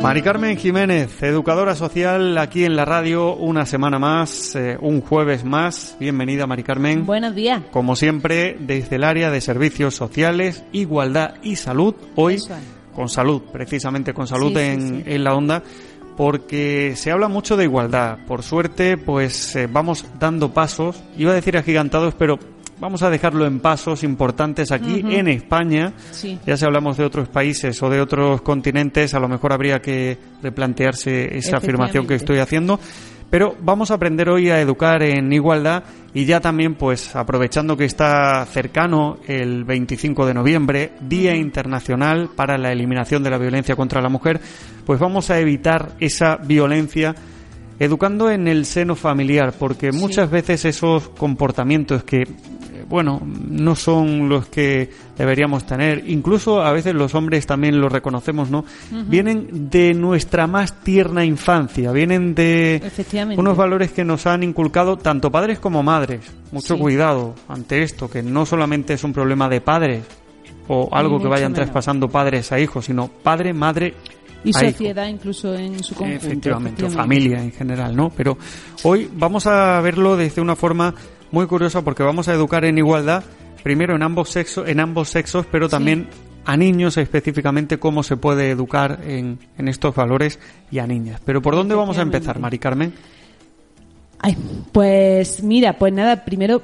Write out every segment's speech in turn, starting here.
Mari Carmen Jiménez, educadora social, aquí en la radio, una semana más, un jueves más. Bienvenida, Mari Carmen. Buenos días. Como siempre, desde el área de servicios sociales, igualdad y salud, hoy es con salud, precisamente con salud en la onda, porque se habla mucho de igualdad. Por suerte, pues vamos dando pasos, iba a decir agigantados, pero vamos a dejarlo en pasos importantes aquí en España. Sí. Ya si hablamos de otros países o de otros continentes, a lo mejor habría que replantearse esa afirmación que estoy haciendo. Pero vamos a aprender hoy a educar en igualdad y ya también, pues, aprovechando que está cercano el 25 de noviembre, Día Internacional para la Eliminación de la Violencia contra la Mujer, pues vamos a evitar esa violencia educando en el seno familiar, porque muchas veces esos comportamientos que, bueno, no son los que deberíamos tener, incluso a veces los hombres también los reconocemos, ¿no? Vienen de nuestra más tierna infancia, vienen de unos valores que nos han inculcado tanto padres como madres. Mucho cuidado ante esto, que no solamente es un problema de padres o algo que vayan traspasando padres a hijos, sino padre, madre y sociedad, incluso en su conjunto. Efectivamente, familia en general, ¿no? Pero hoy vamos a verlo desde una forma muy curiosa, porque vamos a educar en igualdad, primero en ambos sexos, pero también a niños específicamente, cómo se puede educar en estos valores, y a niñas. Pero ¿por dónde vamos a empezar, Mari Carmen? Pues nada, primero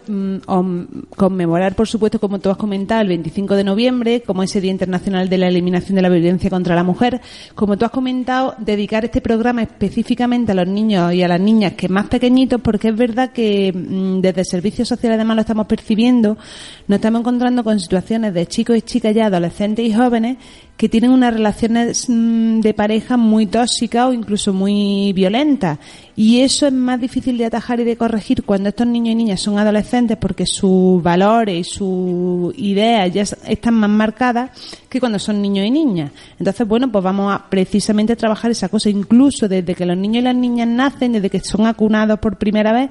conmemorar, por supuesto, como tú has comentado, el 25 de noviembre, como ese Día Internacional de la Eliminación de la Violencia contra la Mujer. Como tú has comentado, dedicar este programa específicamente a los niños y a las niñas que más pequeñitos, porque es verdad que desde servicios sociales además lo estamos percibiendo, nos estamos encontrando con situaciones de chicos y chicas ya adolescentes y jóvenes que tienen unas relaciones de pareja muy tóxicas o incluso muy violentas. Y eso es más difícil de atajar y de corregir cuando estos niños y niñas son adolescentes, porque sus valores y sus ideas ya están más marcadas que cuando son niños y niñas. Entonces, bueno, pues vamos a precisamente trabajar esa cosa. Incluso desde que los niños y las niñas nacen, desde que son acunados por primera vez,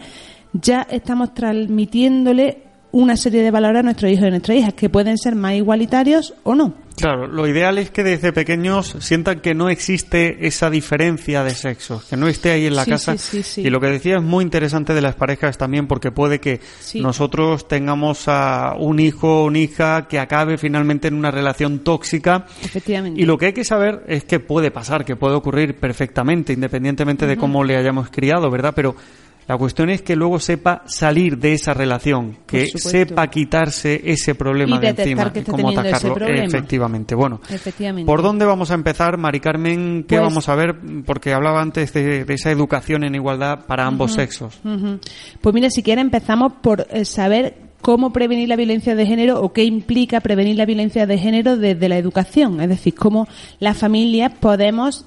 ya estamos transmitiéndole una serie de valores a nuestros hijos y nuestras hijas, que pueden ser más igualitarios o no. Claro, lo ideal es que desde pequeños sientan que no existe esa diferencia de sexos, que no esté ahí en la casa. Y lo que decía es muy interesante de las parejas también, porque puede que nosotros tengamos a un hijo o una hija que acabe finalmente en una relación tóxica. Efectivamente. Y lo que hay que saber es que puede pasar, que puede ocurrir perfectamente, independientemente de cómo le hayamos criado, ¿verdad? Pero la cuestión es que luego sepa salir de esa relación, que sepa quitarse ese problema y de encima, que está cómo atacarlo. Efectivamente. Bueno, ¿por dónde vamos a empezar, Mari Carmen? ¿Qué vamos a ver? Porque hablaba antes de esa educación en igualdad para ambos sexos. Pues mira, si quieres empezamos por saber cómo prevenir la violencia de género, o qué implica prevenir la violencia de género desde la educación. Es decir, cómo las familias podemos,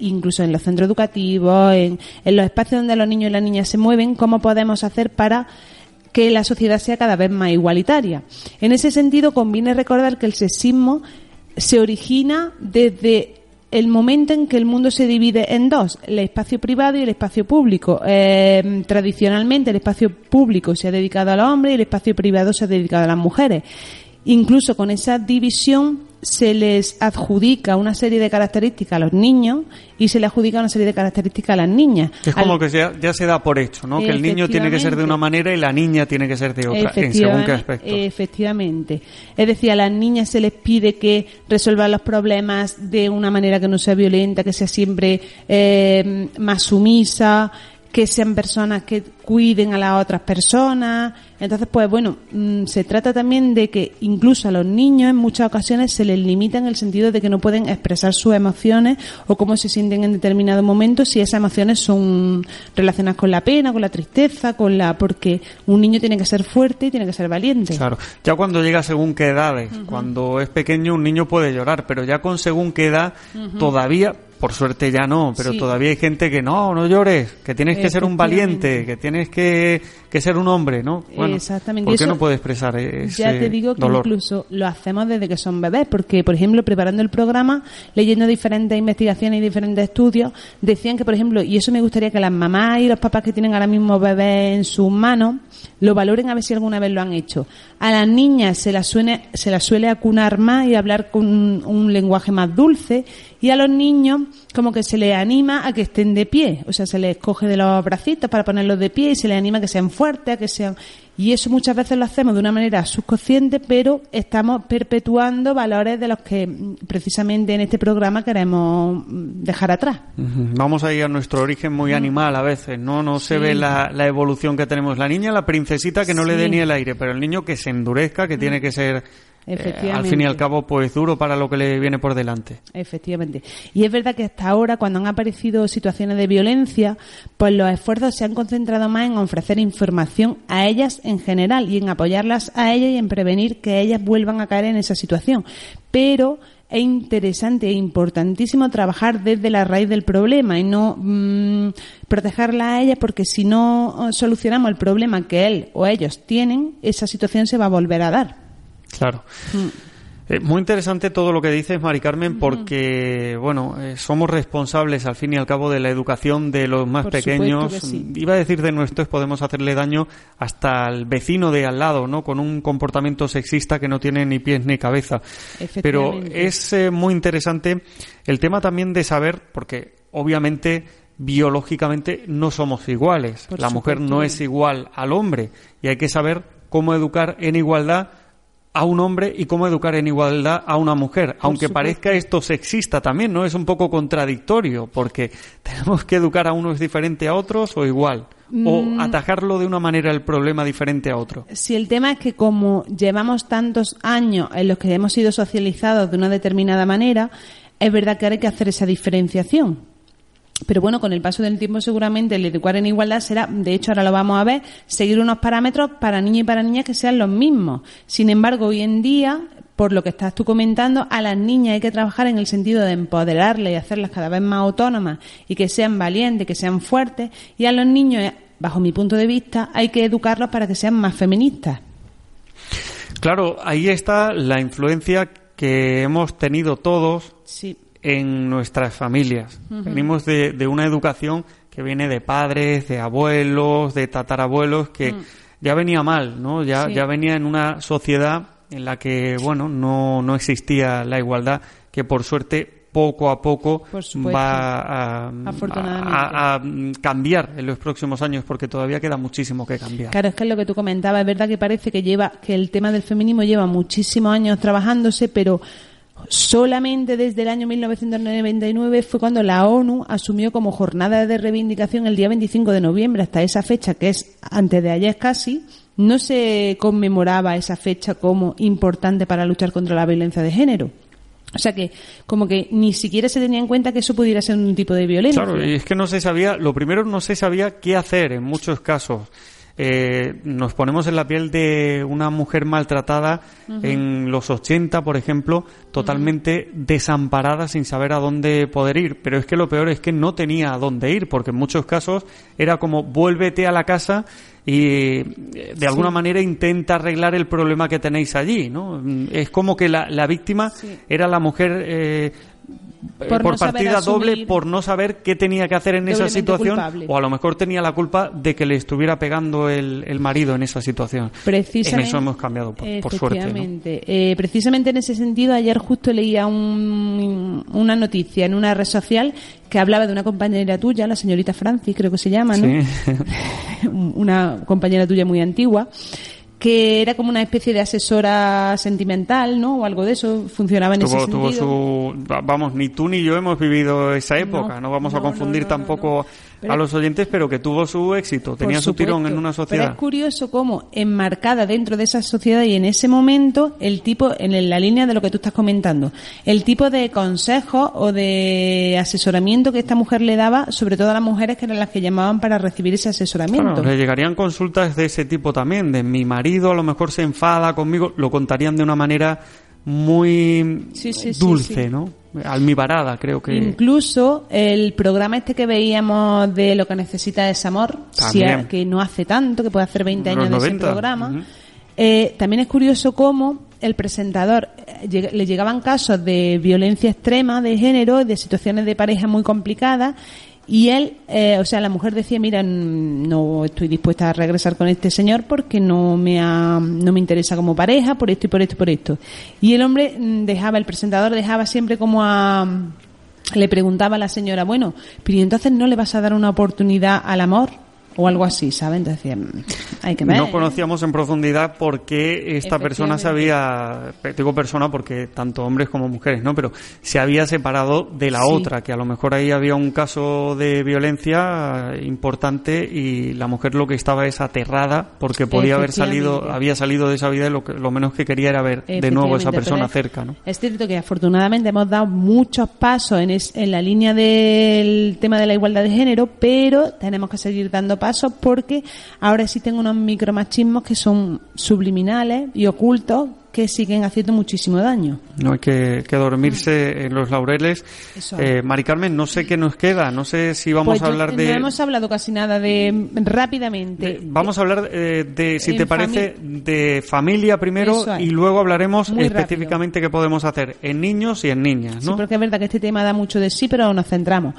incluso en los centros educativos, en los espacios donde los niños y las niñas se mueven, cómo podemos hacer para que la sociedad sea cada vez más igualitaria. En ese sentido, conviene recordar que el sexismo se origina desde el momento en que el mundo se divide en dos, el espacio privado y el espacio público. Tradicionalmente el espacio público se ha dedicado a los hombres y el espacio privado se ha dedicado a las mujeres. Incluso con esa división se les adjudica una serie de características a los niños y se les adjudica una serie de características a las niñas. Es como que ya se da por hecho, ¿no? Que el niño tiene que ser de una manera y la niña tiene que ser de otra, en según qué aspecto. Efectivamente. Es decir, a las niñas se les pide que resuelvan los problemas de una manera que no sea violenta, que sea siempre más sumisa, que sean personas que cuiden a las otras personas. Entonces, pues bueno, se trata también de que incluso a los niños en muchas ocasiones se les limita en el sentido de que no pueden expresar sus emociones o cómo se sienten en determinado momento, si esas emociones son relacionadas con la pena, con la tristeza, con la... porque un niño tiene que ser fuerte y tiene que ser valiente. Claro, ya cuando llega según qué edades, uh-huh. Cuando es pequeño un niño puede llorar, pero ya con según qué edad uh-huh. todavía... Por suerte ya no, pero sí. Todavía hay gente que no llores, que tienes que ser un valiente, que tienes que ser un hombre, ¿no? Bueno, exactamente. ¿Por qué no puede expresar ese dolor? Ya te digo que incluso lo hacemos desde que son bebés, porque, por ejemplo, preparando el programa, leyendo diferentes investigaciones y diferentes estudios, decían que, por ejemplo, y eso me gustaría que las mamás y los papás que tienen ahora mismo bebés en sus manos lo valoren, a ver si alguna vez lo han hecho. A las niñas se las suele acunar más y hablar con un lenguaje más dulce, y a los niños como que se les anima a que estén de pie, o sea, se les coge de los bracitos para ponerlos de pie y se les anima a que sean fuertes, a que sean... Y eso muchas veces lo hacemos de una manera subconsciente, pero estamos perpetuando valores de los que precisamente en este programa queremos dejar atrás. Vamos a ir a nuestro origen muy animal a veces, ¿no? No se ve la evolución que tenemos. La niña, la princesita que no le dé ni el aire, pero el niño que se endurezca, que tiene que ser... al fin y al cabo, pues duro para lo que le viene por delante. Efectivamente. Y es verdad que hasta ahora, cuando han aparecido situaciones de violencia, pues los esfuerzos se han concentrado más en ofrecer información a ellas en general y en apoyarlas a ellas y en prevenir que ellas vuelvan a caer en esa situación. Pero es interesante e importantísimo trabajar desde la raíz del problema y no protegerla a ellas, porque si no solucionamos el problema que él o ellos tienen, esa situación se va a volver a dar. Claro. Muy interesante todo lo que dices, Mari Carmen, porque, bueno, somos responsables al fin y al cabo de la educación de los más pequeños. Sí. Iba a decir de nuestros, podemos hacerle daño hasta al vecino de al lado, ¿no? Con un comportamiento sexista que no tiene ni pies ni cabeza. Pero es muy interesante el tema también de saber, porque obviamente biológicamente no somos iguales. La mujer no es igual al hombre y hay que saber cómo educar en igualdad a un hombre y cómo educar en igualdad a una mujer, aunque parezca esto sexista también, ¿no? Es un poco contradictorio, porque tenemos que educar a unos diferente a otros o igual, o atajarlo de una manera el problema diferente a otro. Si el tema es que como llevamos tantos años en los que hemos sido socializados de una determinada manera, es verdad que ahora hay que hacer esa diferenciación. Pero bueno, con el paso del tiempo seguramente el educar en igualdad será, de hecho ahora lo vamos a ver, seguir unos parámetros para niños y para niñas que sean los mismos. Sin embargo, hoy en día, por lo que estás tú comentando, a las niñas hay que trabajar en el sentido de empoderarlas y hacerlas cada vez más autónomas y que sean valientes, que sean fuertes. Y a los niños, bajo mi punto de vista, hay que educarlos para que sean más feministas. Claro, ahí está la influencia que hemos tenido todos. Sí. En nuestras familias. Uh-huh. Venimos de una educación que viene de padres, de abuelos, de tatarabuelos, que ya venía mal, ¿no? Ya venía en una sociedad en la que, bueno, no existía la igualdad, que por suerte poco a poco va a cambiar en los próximos años, porque todavía queda muchísimo que cambiar. Claro, es que es lo que tú comentabas, es verdad que parece que el tema del feminismo lleva muchísimos años trabajándose, pero solamente desde el año 1999 fue cuando la ONU asumió como jornada de reivindicación el día 25 de noviembre. Hasta esa fecha, que es antes de ayer casi, no se conmemoraba esa fecha como importante para luchar contra la violencia de género. O sea que, como que ni siquiera se tenía en cuenta que eso pudiera ser un tipo de violencia. Claro, y es que no se sabía qué hacer en muchos casos. Nos ponemos en la piel de una mujer maltratada en los 80, por ejemplo, totalmente desamparada, sin saber a dónde poder ir. Pero es que lo peor es que no tenía a dónde ir, porque en muchos casos era como vuélvete a la casa y de alguna manera intenta arreglar el problema que tenéis allí, ¿no? Es como que la víctima era la mujer... Por partida doble, por no saber qué tenía que hacer en esa situación, culpable. O a lo mejor tenía la culpa de que le estuviera pegando el marido en esa situación. Precisamente, en eso hemos cambiado, por suerte, ¿no? Precisamente en ese sentido, ayer justo leía una noticia en una red social que hablaba de una compañera tuya, la señorita Francis, creo que se llama, ¿no? Sí. Una compañera tuya muy antigua, que era como una especie de asesora sentimental, ¿no? O algo de eso, funcionaba en ese sentido. Vamos, ni tú ni yo hemos vivido esa época, no vamos a confundir tampoco a los oyentes, pero que tuvo su éxito, tenía su tirón en una sociedad. Pero es curioso cómo, enmarcada dentro de esa sociedad y en ese momento, el tipo, en la línea de lo que tú estás comentando, el tipo de consejos o de asesoramiento que esta mujer le daba, sobre todo a las mujeres que eran las que llamaban para recibir ese asesoramiento. Bueno, le llegarían consultas de ese tipo también, de mi marido a lo mejor se enfada conmigo, lo contarían de una manera muy dulce, sí. ¿no? Almibarada, creo que. Incluso el programa este que veíamos de Lo que necesita es amor, que no hace tanto, que puede hacer 20 años de ese programa. Uh-huh. También es curioso cómo el presentador le llegaban casos de violencia extrema de género, de situaciones de pareja muy complicadas. Y él, la mujer decía, mira, no estoy dispuesta a regresar con este señor porque no me interesa como pareja, por esto y por esto y por esto. Y el hombre el presentador dejaba siempre le preguntaba a la señora, bueno, pero entonces no le vas a dar una oportunidad al amor o algo así, ¿sabes? Entonces, hay que ver. No conocíamos en profundidad por qué esta persona porque tanto hombres como mujeres, ¿no? Pero se había separado de la otra, que a lo mejor ahí había un caso de violencia importante y la mujer lo que estaba es aterrada porque podía había salido de esa vida y lo menos que quería era ver de nuevo a esa persona cerca, ¿no? Es cierto que afortunadamente hemos dado muchos pasos en la línea del tema de la igualdad de género, pero tenemos que seguir dando pasos porque ahora existen unos micromachismos que son subliminales y ocultos que siguen haciendo muchísimo daño. No hay que dormirse en los laureles. Mari Carmen, no sé qué nos queda, no sé si vamos a hablar de... No hemos hablado casi nada vamos a hablar de, si te parece, de familia primero y luego hablaremos muy específicamente rápido. Qué podemos hacer en niños y en niñas, ¿no? Sí, porque es verdad que este tema da mucho de sí, pero nos centramos.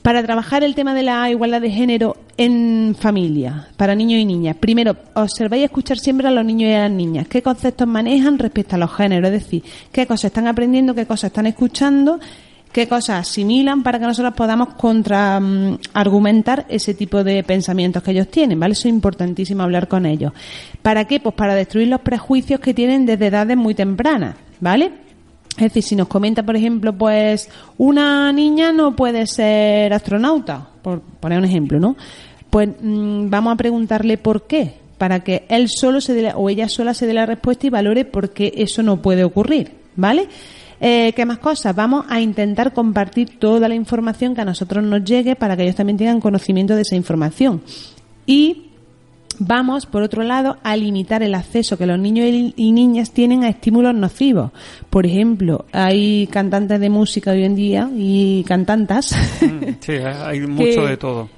Para trabajar el tema de la igualdad de género en familia, para niños y niñas. Primero, observar y escuchar siempre a los niños y a las niñas. ¿Qué conceptos manejan respecto a los géneros? Es decir, qué cosas están aprendiendo, qué cosas están escuchando, qué cosas asimilan para que nosotros podamos contraargumentar ese tipo de pensamientos que ellos tienen, ¿vale? Eso es importantísimo hablar con ellos. ¿Para qué? Pues para destruir los prejuicios que tienen desde edades muy tempranas, ¿vale? Es decir, si nos comenta, por ejemplo, pues una niña no puede ser astronauta, por poner un ejemplo, ¿no? Pues vamos a preguntarle por qué, para que él solo o ella sola se dé la respuesta y valore por qué eso no puede ocurrir, ¿vale? ¿Qué más cosas? Vamos a intentar compartir toda la información que a nosotros nos llegue para que ellos también tengan conocimiento de esa información. Y vamos, por otro lado, a limitar el acceso que los niños y niñas tienen a estímulos nocivos. Por ejemplo, hay cantantes de música hoy en día y cantantas. Sí, hay mucho de todo.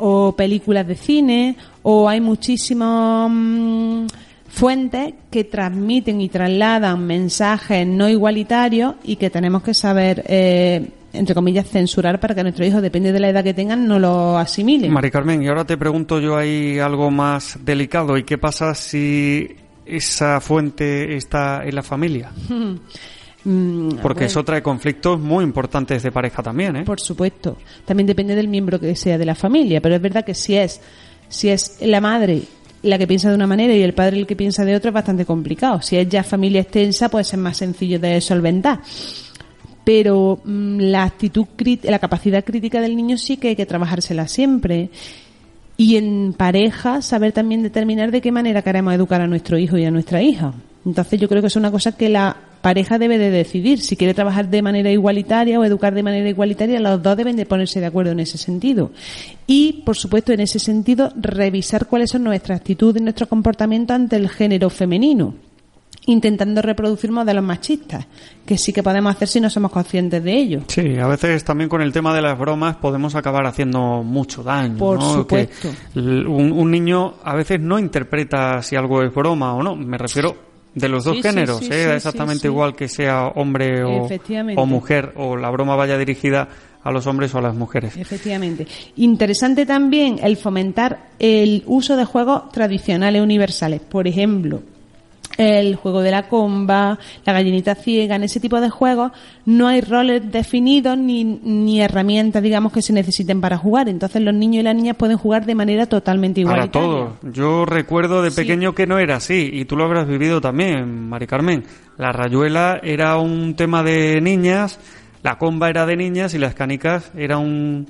O películas de cine, o hay muchísimas fuentes que transmiten y trasladan mensajes no igualitarios y que tenemos que saber... entre comillas, censurar para que nuestros hijos, depende de la edad que tengan, no lo asimilen. Mari Carmen, y ahora te pregunto yo ahí algo más delicado. ¿Y qué pasa si esa fuente está en la familia? Porque eso trae conflictos muy importantes de pareja también, ¿eh? Por supuesto. También depende del miembro que sea de la familia. Pero es verdad que si es la madre la que piensa de una manera y el padre el que piensa de otra, es bastante complicado. Si es ya familia extensa, pues es más sencillo de solventar. Pero la capacidad crítica del niño sí que hay que trabajársela siempre. Y en pareja, saber también determinar de qué manera queremos educar a nuestro hijo y a nuestra hija. Entonces yo creo que es una cosa que la pareja debe de decidir. Si quiere trabajar de manera igualitaria o educar de manera igualitaria, los dos deben de ponerse de acuerdo en ese sentido. Y, por supuesto, en ese sentido, revisar cuáles son nuestras actitudes, nuestro comportamiento ante el género femenino, intentando reproducir modelos machistas, que sí que podemos hacer si no somos conscientes de ello. Sí, a veces también con el tema de las bromas podemos acabar haciendo mucho daño. Por supuesto. Que un niño a veces no interpreta si algo es broma o no, me refiero de los dos géneros, exactamente igual que sea hombre o mujer, o la broma vaya dirigida a los hombres o a las mujeres. Efectivamente. Interesante también el fomentar el uso de juegos tradicionales universales, por ejemplo, el juego de la comba, la gallinita ciega. En ese tipo de juegos no hay roles definidos ni herramientas, digamos, que se necesiten para jugar. Entonces los niños y las niñas pueden jugar de manera totalmente igualitaria. Para todos. Yo recuerdo de pequeño que no era así, y tú lo habrás vivido también, Mari Carmen. La rayuela era un tema de niñas, la comba era de niñas y las canicas era un